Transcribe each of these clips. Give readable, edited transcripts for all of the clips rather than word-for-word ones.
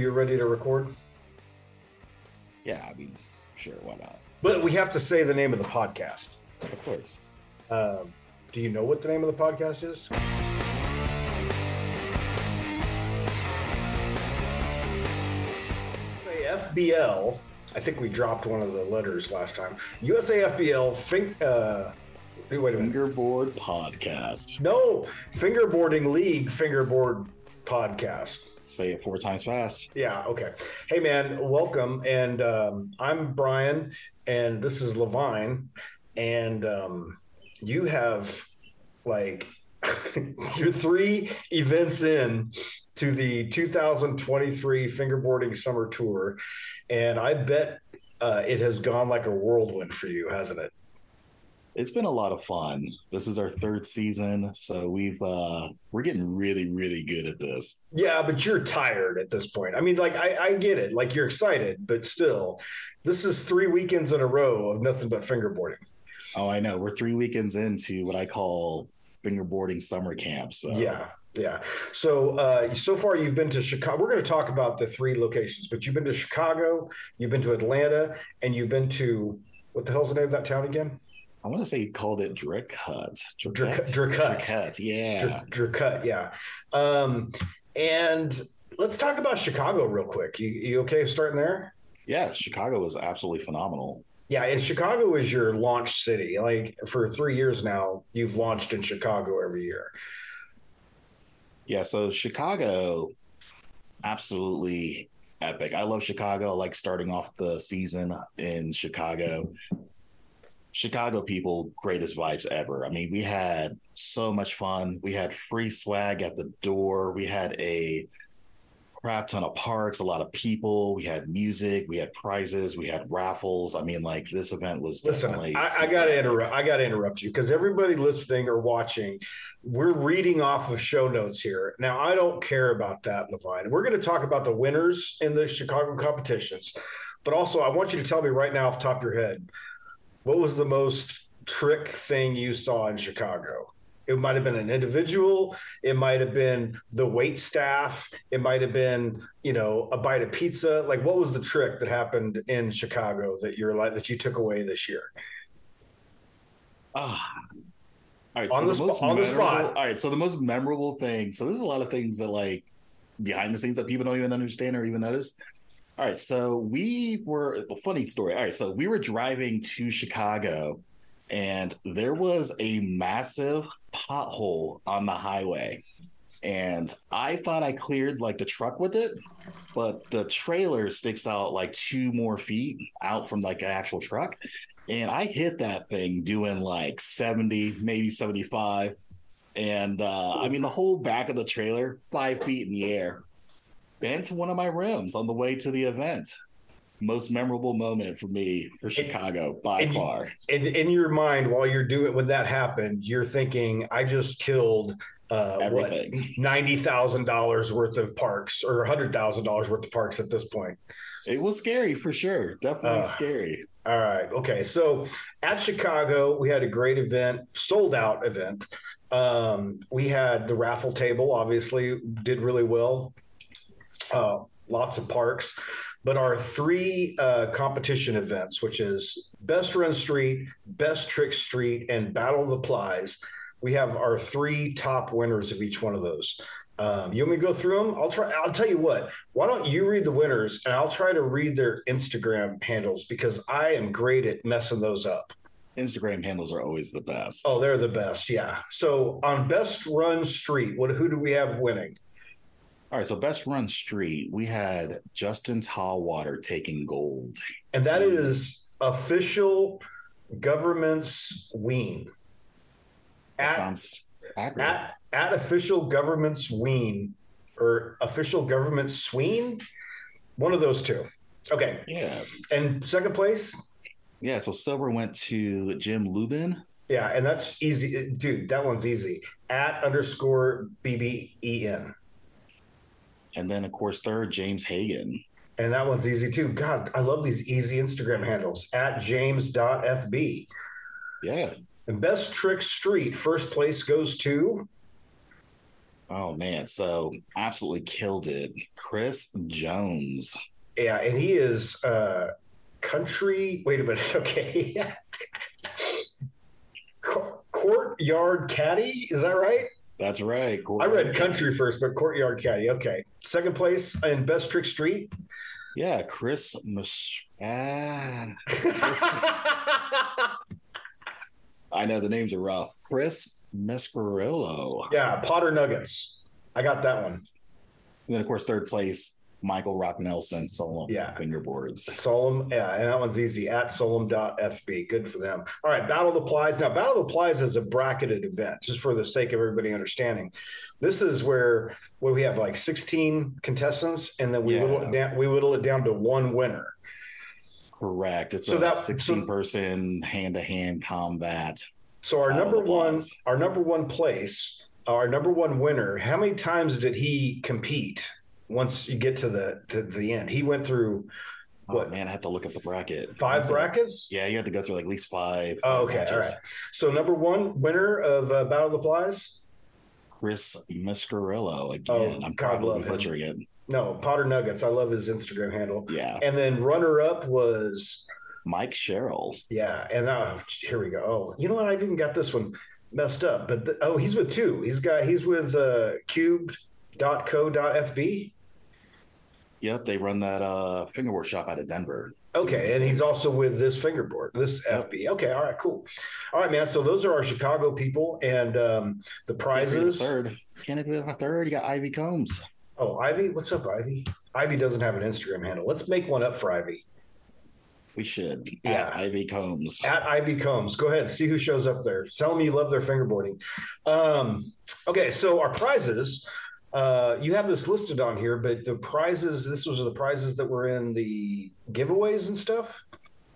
You're ready to record? Yeah, I mean, sure, why not? But we have to say the name of the podcast. Of course. Do you know what the name of the podcast is? Say FBL. I think we dropped one of the letters last time. USAFBL. Wait a minute. Fingerboard podcast. No, Fingerboarding League. Fingerboard podcast. Say it four times fast. Yeah. Okay. Hey, man. Welcome. And I'm Brian, and this is Levine, and you have like you're three events in to the 2023 Fingerboarding Summer Tour, and I bet it has gone like a whirlwind for you, hasn't it? It's been a lot of fun. This is our third season, so we're getting really good at this. Yeah, but you're tired at this point. I mean, like I get it. Like you're excited, but still, this is 3 weekends in a row of nothing but fingerboarding. Oh, I know. We're 3 weekends into what I call fingerboarding summer camp. So yeah. So far you've been to Chicago. We're going to talk about the three locations, but you've been to Chicago, you've been to Atlanta, and you've been to what the hell's the name of that town again? I want to say he called it Dracut. Yeah. And let's talk about Chicago real quick. You okay starting there? Yeah, Chicago was absolutely phenomenal. Yeah, and Chicago is your launch city. Like for 3 years now, you've launched in Chicago every year. Yeah, so Chicago, absolutely epic. I love Chicago. I like starting off the season in Chicago. Chicago people, greatest vibes ever. I mean, we had so much fun. We had free swag at the door. We had a crap ton of parts, a lot of people. We had music. We had prizes. We had raffles. I mean, like this event was definitely. Listen, I got to interrupt you because everybody listening or watching, we're reading off of show notes here. Now, I don't care about that, Levine. We're going to talk about the winners in the Chicago competitions, but also I want you to tell me right now off the top of your head, what was the most trick thing you saw in Chicago? It might have been an individual. It might have been the wait staff. It might have been, you know, a bite of pizza. Like, what was the trick that happened in Chicago that you took away this year? All right. On the spot. All right. So the most memorable thing. So there's a lot of things that like behind the scenes that people don't even understand or even notice. All right, so funny story. All right, so we were driving to Chicago, and there was a massive pothole on the highway. And I thought I cleared, like, the truck with it, but the trailer sticks out, like, 2 more feet out from, like, an actual truck. And I hit that thing doing, like, 70, maybe 75. And, I mean, the whole back of the trailer, 5 feet in the air. Been to one of my rims on the way to the event. Most memorable moment for me for Chicago by far. And in your mind, while you're doing it, when that happened, you're thinking, I just killed everything. $90,000 worth of parks or $100,000 worth of parks at this point. It was scary for sure. Definitely scary. All right. Okay. So at Chicago, we had a great event, sold out event. We had the raffle table, obviously did really well. Lots of parks, but our 3 competition events, which is Best Run Street, Best Trick Street, and Battle of the Plies, we have our 3 top winners of each one of those. You want me to go through them? I'll tell you what. Why don't you read the winners, and I'll try to read their Instagram handles because I am great at messing those up. Instagram handles are always the best. Oh, they're the best, yeah. So on Best Run Street, who do we have winning? All right, so Best Run Street, we had Justin Tallwater taking gold. And that is official government's ween. Sounds accurate. At official government's ween or official government sween, one of those two. Okay. Yeah. And second place? Yeah, so silver went to Jim Lubin. Yeah, and that's easy. Dude, that one's easy. @_BBEN. And then, of course, third, James Hagan. And that one's easy, too. God, I love these easy Instagram handles, @James.FB. Yeah. And Best Trick Street, first place goes to? Oh, man. So absolutely killed it. Chris Jones. Yeah, and he is country. Wait a minute. Okay. Courtyard Caddy. Is that right? That's right. I read country first, but Courtyard Caddy. Okay. Second place in Best Trick Street. Yeah, Chris. I know the names are rough. Chris Mescarillo. Yeah, Potter Nuggets. I got that one. And then, of course, third place, Michael Rock Nelson, Solom Fingerboards. Solom, yeah, and that one's easy, at solom.fb. Good for them. All right, Battle of the Plies. Now, Battle of the Plies is a bracketed event, just for the sake of everybody understanding. This is where we have like 16 contestants, and then we whittle it down to one winner. Correct. It's a 16-person hand-to-hand combat. So our number one winner, how many times did he compete once you get to the end? He went through what? Oh, man, I have to look at the bracket. Five brackets? Yeah, you had to go through like at least five. Oh, okay. All right. So number one winner of Battle of the Plies? Chris Mescarillo. Again, I'm probably butchering it. No, Potter Nuggets. I love his Instagram handle. Yeah. And then runner-up was Mike Sherrill. Yeah. And here we go. Oh, you know what? I've even got this one messed up. But he's with two. He's with Cubed.co.fb. Yep. They run that fingerboard shop out of Denver. Okay. And he's also with this fingerboard, this FB. Okay. All right. Cool. All right, man. So those are our Chicago people. And the prizes. Can't do it third. You got Ivy Combs. Oh, Ivy? What's up, Ivy? Ivy doesn't have an Instagram handle. Let's make one up for Ivy. We should. Yeah. At Ivy Combs. At Ivy Combs. Go ahead. See who shows up there. Tell them you love their fingerboarding. Okay. So our prizes, you have this listed on here, but the prizes, this was the prizes that were in the giveaways and stuff?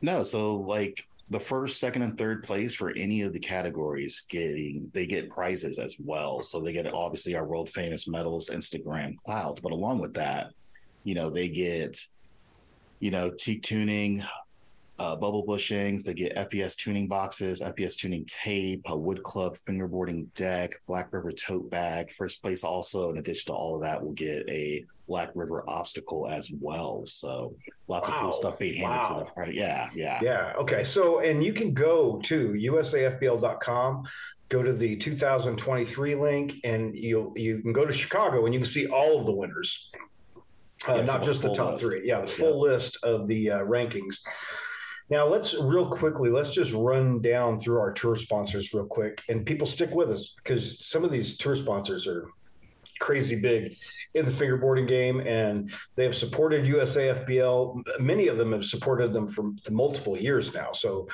No. So like the first, second, and third place for any of the categories, they get prizes as well. So they get obviously our world famous medals, Instagram clouds, but along with that, they get, teak tuning, bubble bushings. They get FPS tuning boxes, FPS tuning tape, a Wood Club fingerboarding deck, Black River tote bag. First place also, in addition to all of that, will get a Black River obstacle as well. So lots of cool stuff being handed to the party. Yeah. Okay. So, and you can go to usafbl.com, go to the 2023 link, and you can go to Chicago and you can see all of the winners. Not just the top three. Yeah, the full list of the rankings. Now, let's just run down through our tour sponsors real quick. And people stick with us because some of these tour sponsors are crazy big in the fingerboarding game. And they have supported USAFBL. Many of them have supported them for multiple years now. So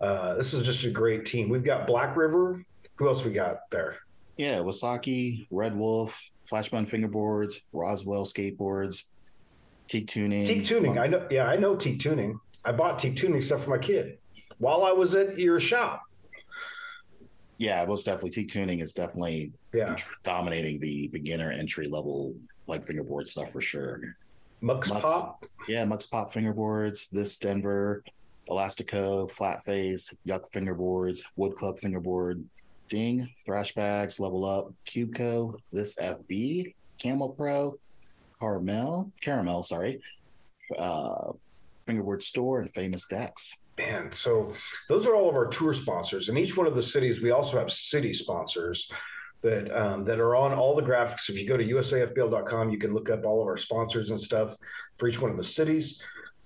this is just a great team. We've got Black River. Who else we got there? Yeah, Wasaki, Red Wolf, Flashbone Fingerboards, Roswell Skateboards, Teak Tuning. I know Teak Tuning. I bought Teak Tuning stuff for my kid while I was at your shop. Yeah, it was definitely Teak Tuning is definitely dominating the beginner entry level like fingerboard stuff for sure. Mux Pop. Yeah, Mux Pop Fingerboards, this Denver Elastico, Flatface, Yuck Fingerboards, Wood Club Fingerboard, Ding, Thrash Bags, Level Up, Cubeco, this FB, Camel Pro, Caramel, Fingerboard Store, and Famous Decks. Man, so those are all of our tour sponsors. In each one of the cities, we also have city sponsors that are on all the graphics. If you go to usafbl.com, you can look up all of our sponsors and stuff for each one of the cities.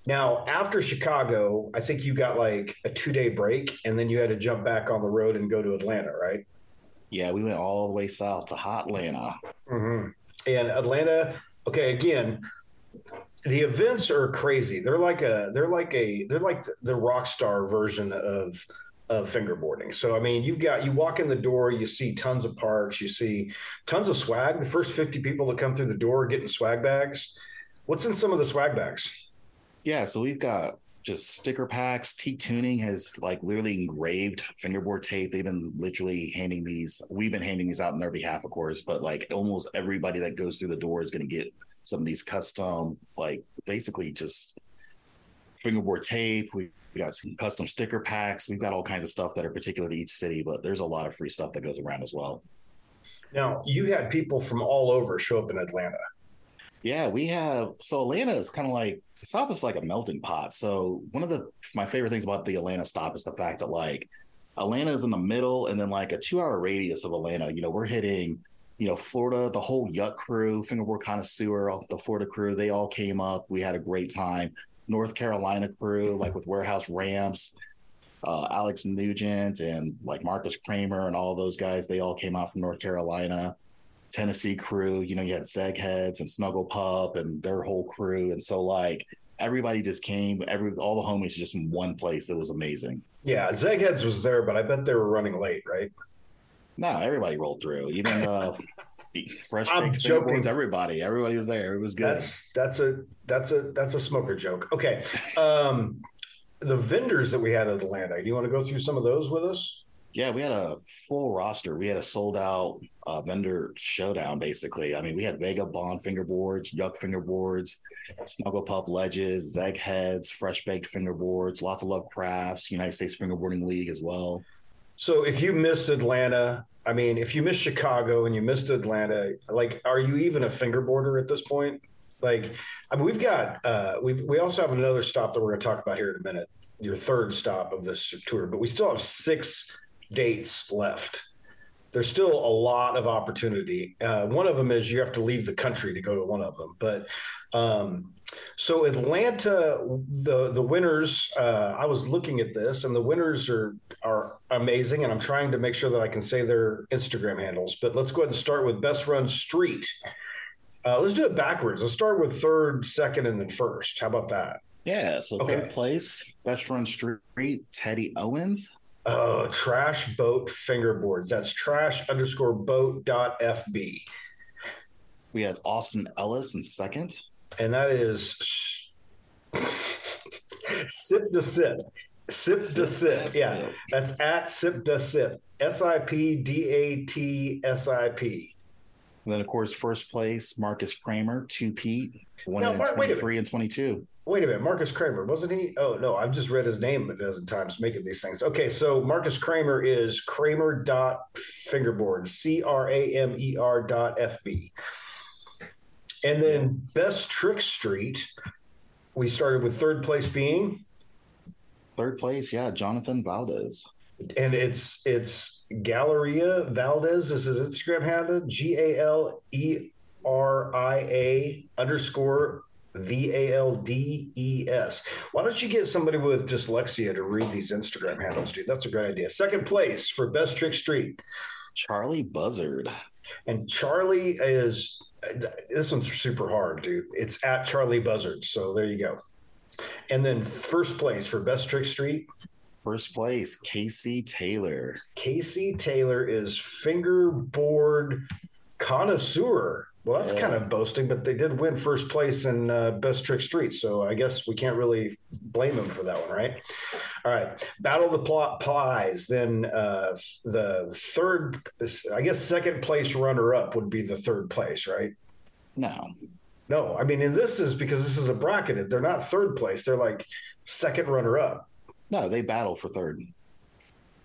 Now, after Chicago, I think you got like a 2-day break, and then you had to jump back on the road and go to Atlanta, right? Yeah, we went all the way south to Hotlanta. Mm-hmm. And Atlanta, okay, again, the events are crazy. They're like the rock star version of fingerboarding. So, I mean, you walk in the door, you see tons of parks, you see tons of swag. The first 50 people that come through the door are getting swag bags. What's in some of the swag bags? Yeah, so we've got just sticker packs. Teak Tuning has like literally engraved fingerboard tape. They've been literally handing these. We've been handing these out on their behalf, of course, but like almost everybody that goes through the door is going to get some of these custom, like basically just fingerboard tape. We got some custom sticker packs. We've got all kinds of stuff that are particular to each city, but there's a lot of free stuff that goes around as well. Now, you had people from all over show up in Atlanta. Yeah, we have. So Atlanta is kind of like, South is like a melting pot. So one of my favorite things about the Atlanta stop is the fact that like Atlanta is in the middle, and then like a 2-hour radius of Atlanta, you know, we're hitting, you know, Florida, the whole Yuck crew, Fingerboard Connoisseur, the Florida crew, they all came up. We had a great time. North Carolina crew, like with Warehouse Ramps, Alex Nugent and like Marcus Kramer and all those guys, they all came out from North Carolina. Tennessee crew, you know, you had Zegheads and Snuggle Puff and their whole crew. And so like everybody just came, all the homies just in one place. It was amazing. Yeah, Zegheads was there, but I bet they were running late, right? No, everybody rolled through. Even Fresh Baked Fingerboards, everybody was there. It was good. That's a smoker joke. Okay. The vendors that we had at Atlanta, do you want to go through some of those with us? Yeah, we had a full roster. We had a sold-out vendor showdown, basically. I mean, we had Vega Bond Fingerboards, Yuck Fingerboards, Snuggle Puff Ledges, Zegheads, Fresh Baked Fingerboards, Lots of Love Crafts, United States Fingerboarding League as well. So if you missed Atlanta, I mean, if you missed Chicago and you missed Atlanta, like, are you even a fingerboarder at this point? Like, I mean, we've got we also have another stop that we're going to talk about here in a minute, your third stop of this tour, but we still have 6 dates left. There's still a lot of opportunity. One of them is you have to leave the country to go to one of them. But so Atlanta, the winners, I was looking at this, and the winners are amazing, and I'm trying to make sure that I can say their Instagram handles. But let's go ahead and start with Best Run Street. Let's do it backwards. Let's start with third, second, and then first. How about that? Yeah, so okay. Third place, Best Run Street, Teddy Owens. Oh, Trash Boat Fingerboards. That's trash_boat.fb. We had Austin Ellis in second. And that is Sip to Sip. Sip to Sip. Yeah, that's at Sip to Sip. SIPDATSIP. And then, of course, first place, Marcus Kramer, 2P, 1 in 23 and 22. Wait a minute, Marcus Kramer, wasn't he? Oh, no, I've just read his name a dozen times making these things. Okay, so Marcus Kramer is Kramer.fingerboards, Kramer.fb. And then Best Trick Street, we started with third place being? Third place, yeah, Jonathan Valdez. And it's Galleria Valdez is his Instagram handle, GALERIA_VALDES. Why don't you get somebody with dyslexia to read these Instagram handles, dude? That's a great idea. Second place for Best Trick Street, Charlie Buzzard. And Charlie is, this one's super hard, dude. It's at Charlie Buzzard. So there you go. And then first place for Best Trick Street. First place, Casey Taylor. Casey Taylor is Fingerboard Connoisseur. Well, that's kind of boasting, but they did win first place in Best Trick Street, so I guess we can't really blame them for that one, right? All right, Battle the Plot Pies. Then the third, I guess second place runner-up would be the third place, right? No. I mean, and this is because this is a bracketed. They're not third place. They're like second runner-up. No, they battle for third.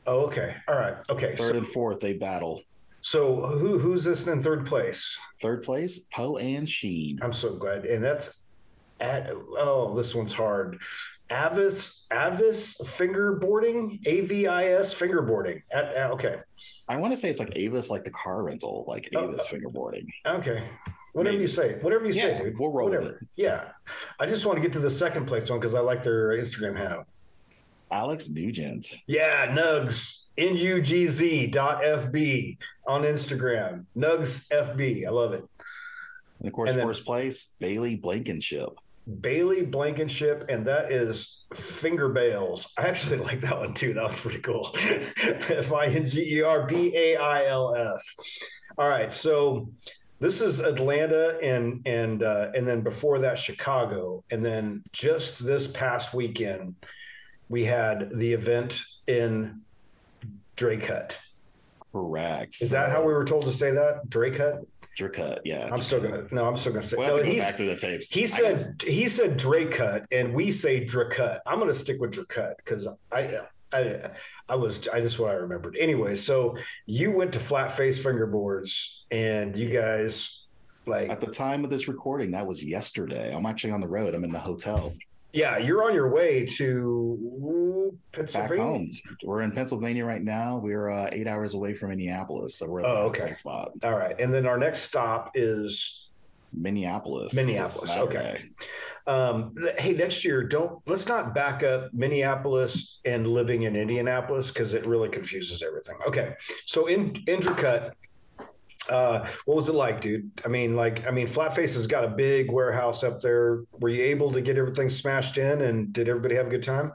Oh, okay. All right. Okay. Third and fourth, they battle. So who's this in third place? Third place, Poe and Sheen. I'm so glad. And that's at, oh, this one's hard. Avis Fingerboarding, AVIS Fingerboarding. Okay. I want to say it's like Avis, like the car rental, like Avis Fingerboarding. Okay. Whatever you say. Whatever you say, dude. We'll roll whatever. With it. Yeah. I just want to get to the second place one because I like their Instagram handle. Alex Nugent. Yeah, Nugs. NUGZ.FB on Instagram. Nugs FB. I love it. And of course, first place, Bailey Blankenship. Bailey Blankenship, and that is Finger Bales. I actually like that one too. That was pretty cool. FINGERBAILS. All right. So this is Atlanta and then before that, Chicago. And then just this past weekend, we had the event in Dracut. Correct. Is that how we were told to say that? Dracut? Dracut, yeah. I'm still gonna say. We'll go back through the tapes. He said Dracut, and we say Dracut. I'm gonna stick with Dracut because I just what I remembered. Anyway, so you went to Flatface Fingerboards and you guys like at the time of this recording, that was yesterday. I'm actually on the road. I'm in the hotel. Yeah, you're on your way to Pennsylvania. Back home. We're in Pennsylvania right now. We're 8 hours away from Minneapolis, so we're at the spot. All right, and then our next stop is Minneapolis. Okay. Hey, next year, let's not back up Minneapolis and living in Indianapolis because it really confuses everything. Okay, so in Dracut, what was it like, dude? I mean, Flatface has got a big warehouse up there. Were you able to get everything smashed in, and did everybody have a good time?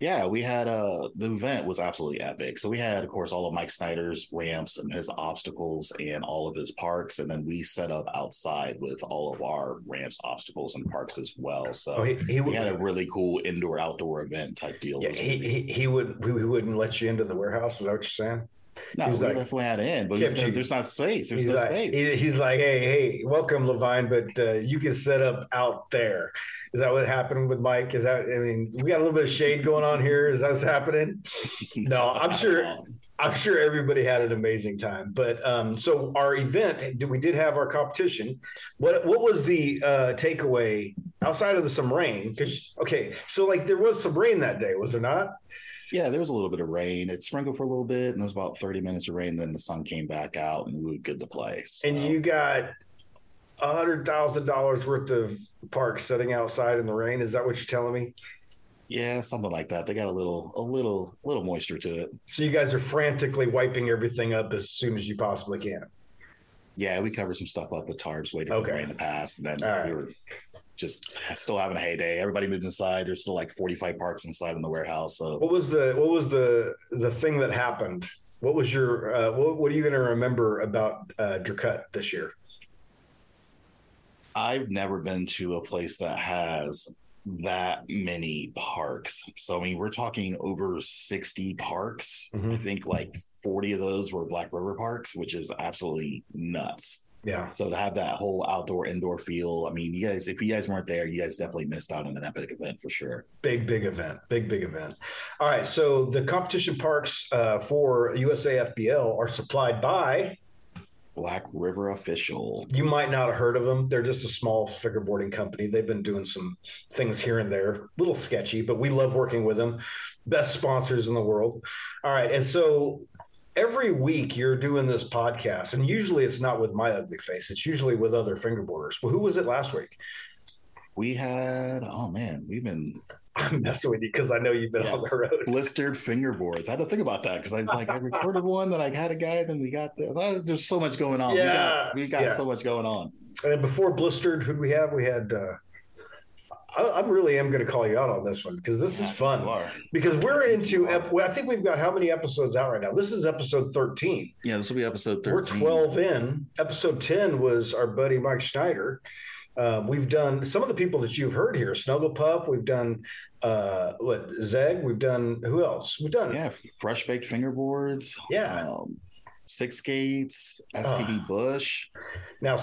Yeah, we had the event was absolutely epic. So we had, of course, all of Mike Schneider's ramps and his obstacles and all of his parks. And then we set up outside with all of our ramps, obstacles, and parks as well. So we had a really cool indoor-outdoor event type deal. Yeah, he wouldn't let you into the warehouse. Is that what you're saying? No, he's like, definitely had in, but there's not space. There's no space. He's like, hey, welcome, Levine, but you can set up out there. Is that what happened with Mike? We got a little bit of shade going on here. Is that what's happening? No, I'm sure everybody had an amazing time. But so our event, we did have our competition. What was the takeaway outside of some rain? Because there was some rain that day, was there not? Yeah, there was a little bit of rain. It sprinkled for a little bit, and there was about 30 minutes of rain. Then the sun came back out, and we were good to play. So. And you got $100,000 worth of parks sitting outside in the rain. Is that what you're telling me? Yeah, something like that. They got a little moisture to it. So you guys are frantically wiping everything up as soon as you possibly can. Yeah, we covered some stuff up with tarps, waiting for the rain to pass, and then we were just still having a heyday. Everybody moved inside. There's still like 45 parks inside in the warehouse. So what was the thing that happened? What was your what are you going to remember about Dracut this year? I've never been to a place that has that many parks. So I mean, we're talking over 60 parks. Mm-hmm. I think like 40 of those were Black River parks, which is absolutely nuts. Yeah. So to have that whole outdoor indoor feel, I mean, you guys, if you guys weren't there, you guys definitely missed out on an epic event for sure. Big event. All right. So the competition parks for USAFBL are supplied by Black River Official. You might not have heard of them. They're just a small fingerboarding company. They've been doing some things here and there, a little sketchy, but we love working with them. Best sponsors in the world. All right. And so every week you're doing this podcast, and usually it's not with my ugly face. It's usually with other fingerboarders. Well, who was it last week? We had, I'm messing with you because I know you've been on the road. Blistered fingerboards. I had to think about that because I recorded one, then I had a guy, then we got there's so much going on. Yeah. We got so much going on. And before blistered, who'd we have? We had I really am going to call you out on this one because this is fun. Because we're into, I think we've got how many episodes out right now? This is episode 13. Yeah, this will be episode 13. We're 12 in. Episode 10 was our buddy Mike Schneider. We've done some of the people that you've heard here. Snuggle Puff. We've done Zeg. We've done who else? We've done Fresh Baked Fingerboards. Yeah, Six Gates. STD Bush. Now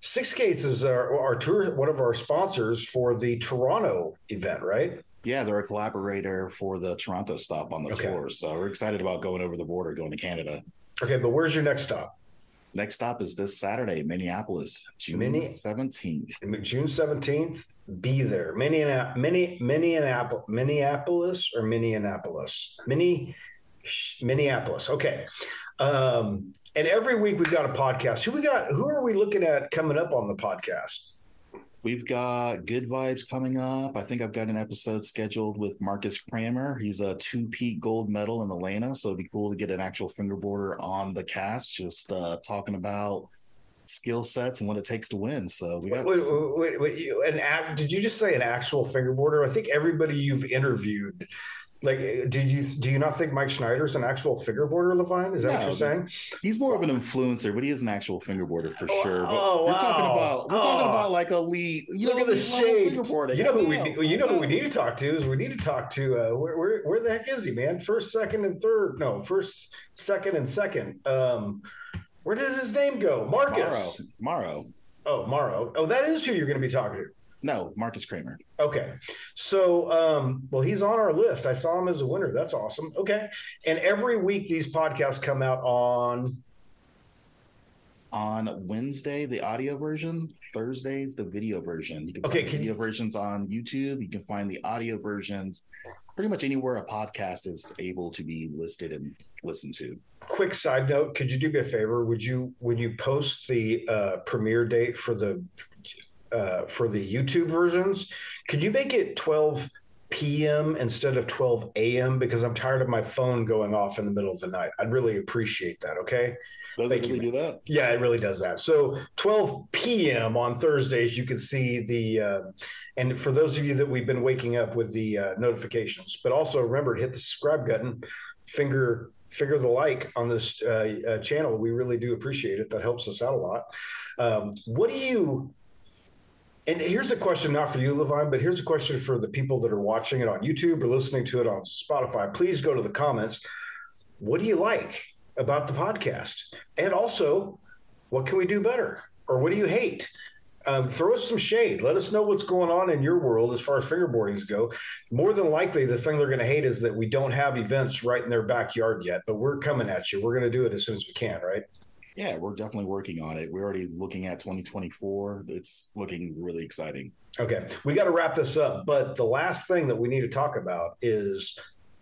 Six Gates is our tour, one of our sponsors for the Toronto event, right? Yeah, they're a collaborator for the Toronto stop on the tour. So we're excited about going over the border, going to Canada. Okay, but where's your next stop? Next stop is this Saturday, Minneapolis, June 17th. June 17th, be there. Minneapolis. Okay. And every week we've got a podcast. Who are we looking at coming up on the podcast? We've got Good Vibes coming up. I think I've got an episode scheduled with Marcus Kramer. He's a 2-peat gold medal in Atlanta, so it'd be cool to get an actual fingerboarder on the cast, just talking about skill sets and what it takes to win. So we got did you just say an actual fingerboarder? I think everybody you've interviewed. Do you not think Mike Schneider's an actual fingerboarder, Levine? Is that what you're saying? He's more of an influencer, but he is an actual fingerboarder for sure. But we're talking about like elite. Look at the shade. Who we need to talk to is where the heck is he, man? First, second, and second. Where did his name go? Marcus. Morrow. Oh, that is who you're going to be talking to. No, Marcus Kramer. Okay. So, well, he's on our list. I saw him as a winner. That's awesome. Okay. And every week these podcasts come out on Wednesday, the audio version. Thursdays, the video version. You can find the video versions on YouTube. You can find the audio versions pretty much anywhere a podcast is able to be listed and listened to. Quick side note, could you do me a favor? Would you post the premiere date for the YouTube versions? Could you make it 12 p.m. instead of 12 a.m.? Because I'm tired of my phone going off in the middle of the night. I'd really appreciate that, okay? Does it really do that? Yeah, it really does that. So 12 p.m. on Thursdays, you can see the and for those of you that we've been waking up with the notifications, but also remember to hit the subscribe button, figure the like on this channel. We really do appreciate it. That helps us out a lot. And here's the question, not for you, Levine, but here's a question for the people that are watching it on YouTube or listening to it on Spotify. Please go to the comments. What do you like about the podcast? And also, what can we do better? Or what do you hate? Throw us some shade. Let us know what's going on in your world as far as fingerboardings go. More than likely, the thing they're going to hate is that we don't have events right in their backyard yet, but we're coming at you. We're going to do it as soon as we can, right? Yeah, we're definitely working on it. We're already looking at 2024. It's looking really exciting. Okay, we got to wrap this up. But the last thing that we need to talk about is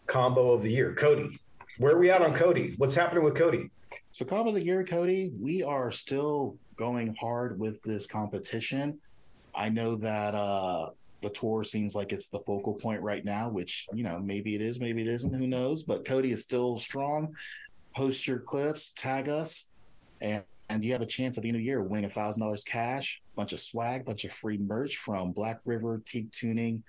combo of the year, COTY. Where are we at on COTY? What's happening with COTY? So combo of the year, COTY, we are still going hard with this competition. I know that the tour seems like it's the focal point right now, which, you know, maybe it is, maybe it isn't, who knows. But COTY is still strong. Post your clips, tag us. And you have a chance at the end of the year to win $1,000 cash, bunch of swag, bunch of free merch from Black River, Teak Tuning,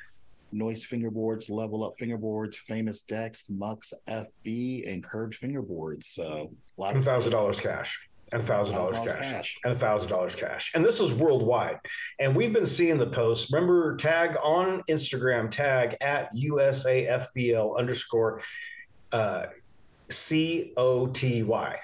Noise Fingerboards, Level Up Fingerboards, Famous Decks, Mux FB, and Curved Fingerboards. So $1,000 cash. And $1,000 cash. And $1,000 cash. And this is worldwide. And we've been seeing the posts. Remember, tag on Instagram, tag at USAFBL _ COTY.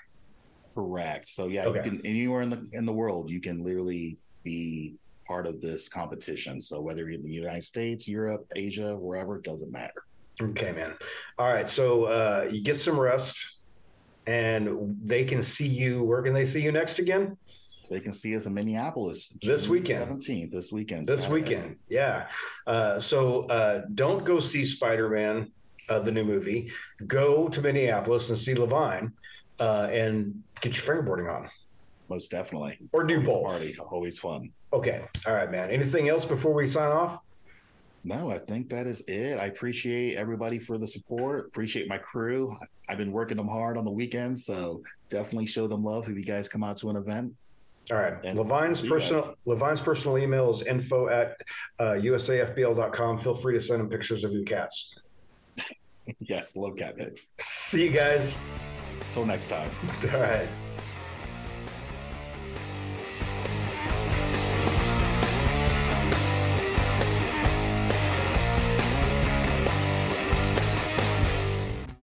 Correct. So yeah, okay. You can, anywhere in the world, you can literally be part of this competition. So whether you're in the United States, Europe, Asia, wherever, it doesn't matter. Okay, man. All right. So you get some rest, and they can see you. Where can they see you next again? They can see us in Minneapolis this weekend, 17th. This weekend. Yeah. So don't go see Spider-Man, the new movie. Go to Minneapolis and see Levine. And get your fingerboarding on. Most definitely. Or do both. Party, always fun. Okay. All right, man. Anything else before we sign off? No, I think that is it. I appreciate everybody for the support. Appreciate my crew. I've been working them hard on the weekends, so definitely show them love if you guys come out to an event. All right. And Levine's personal email is info@usafbl.com. Feel free to send him pictures of your cats. Yes, love cat pics. See you guys. Till next time. All right.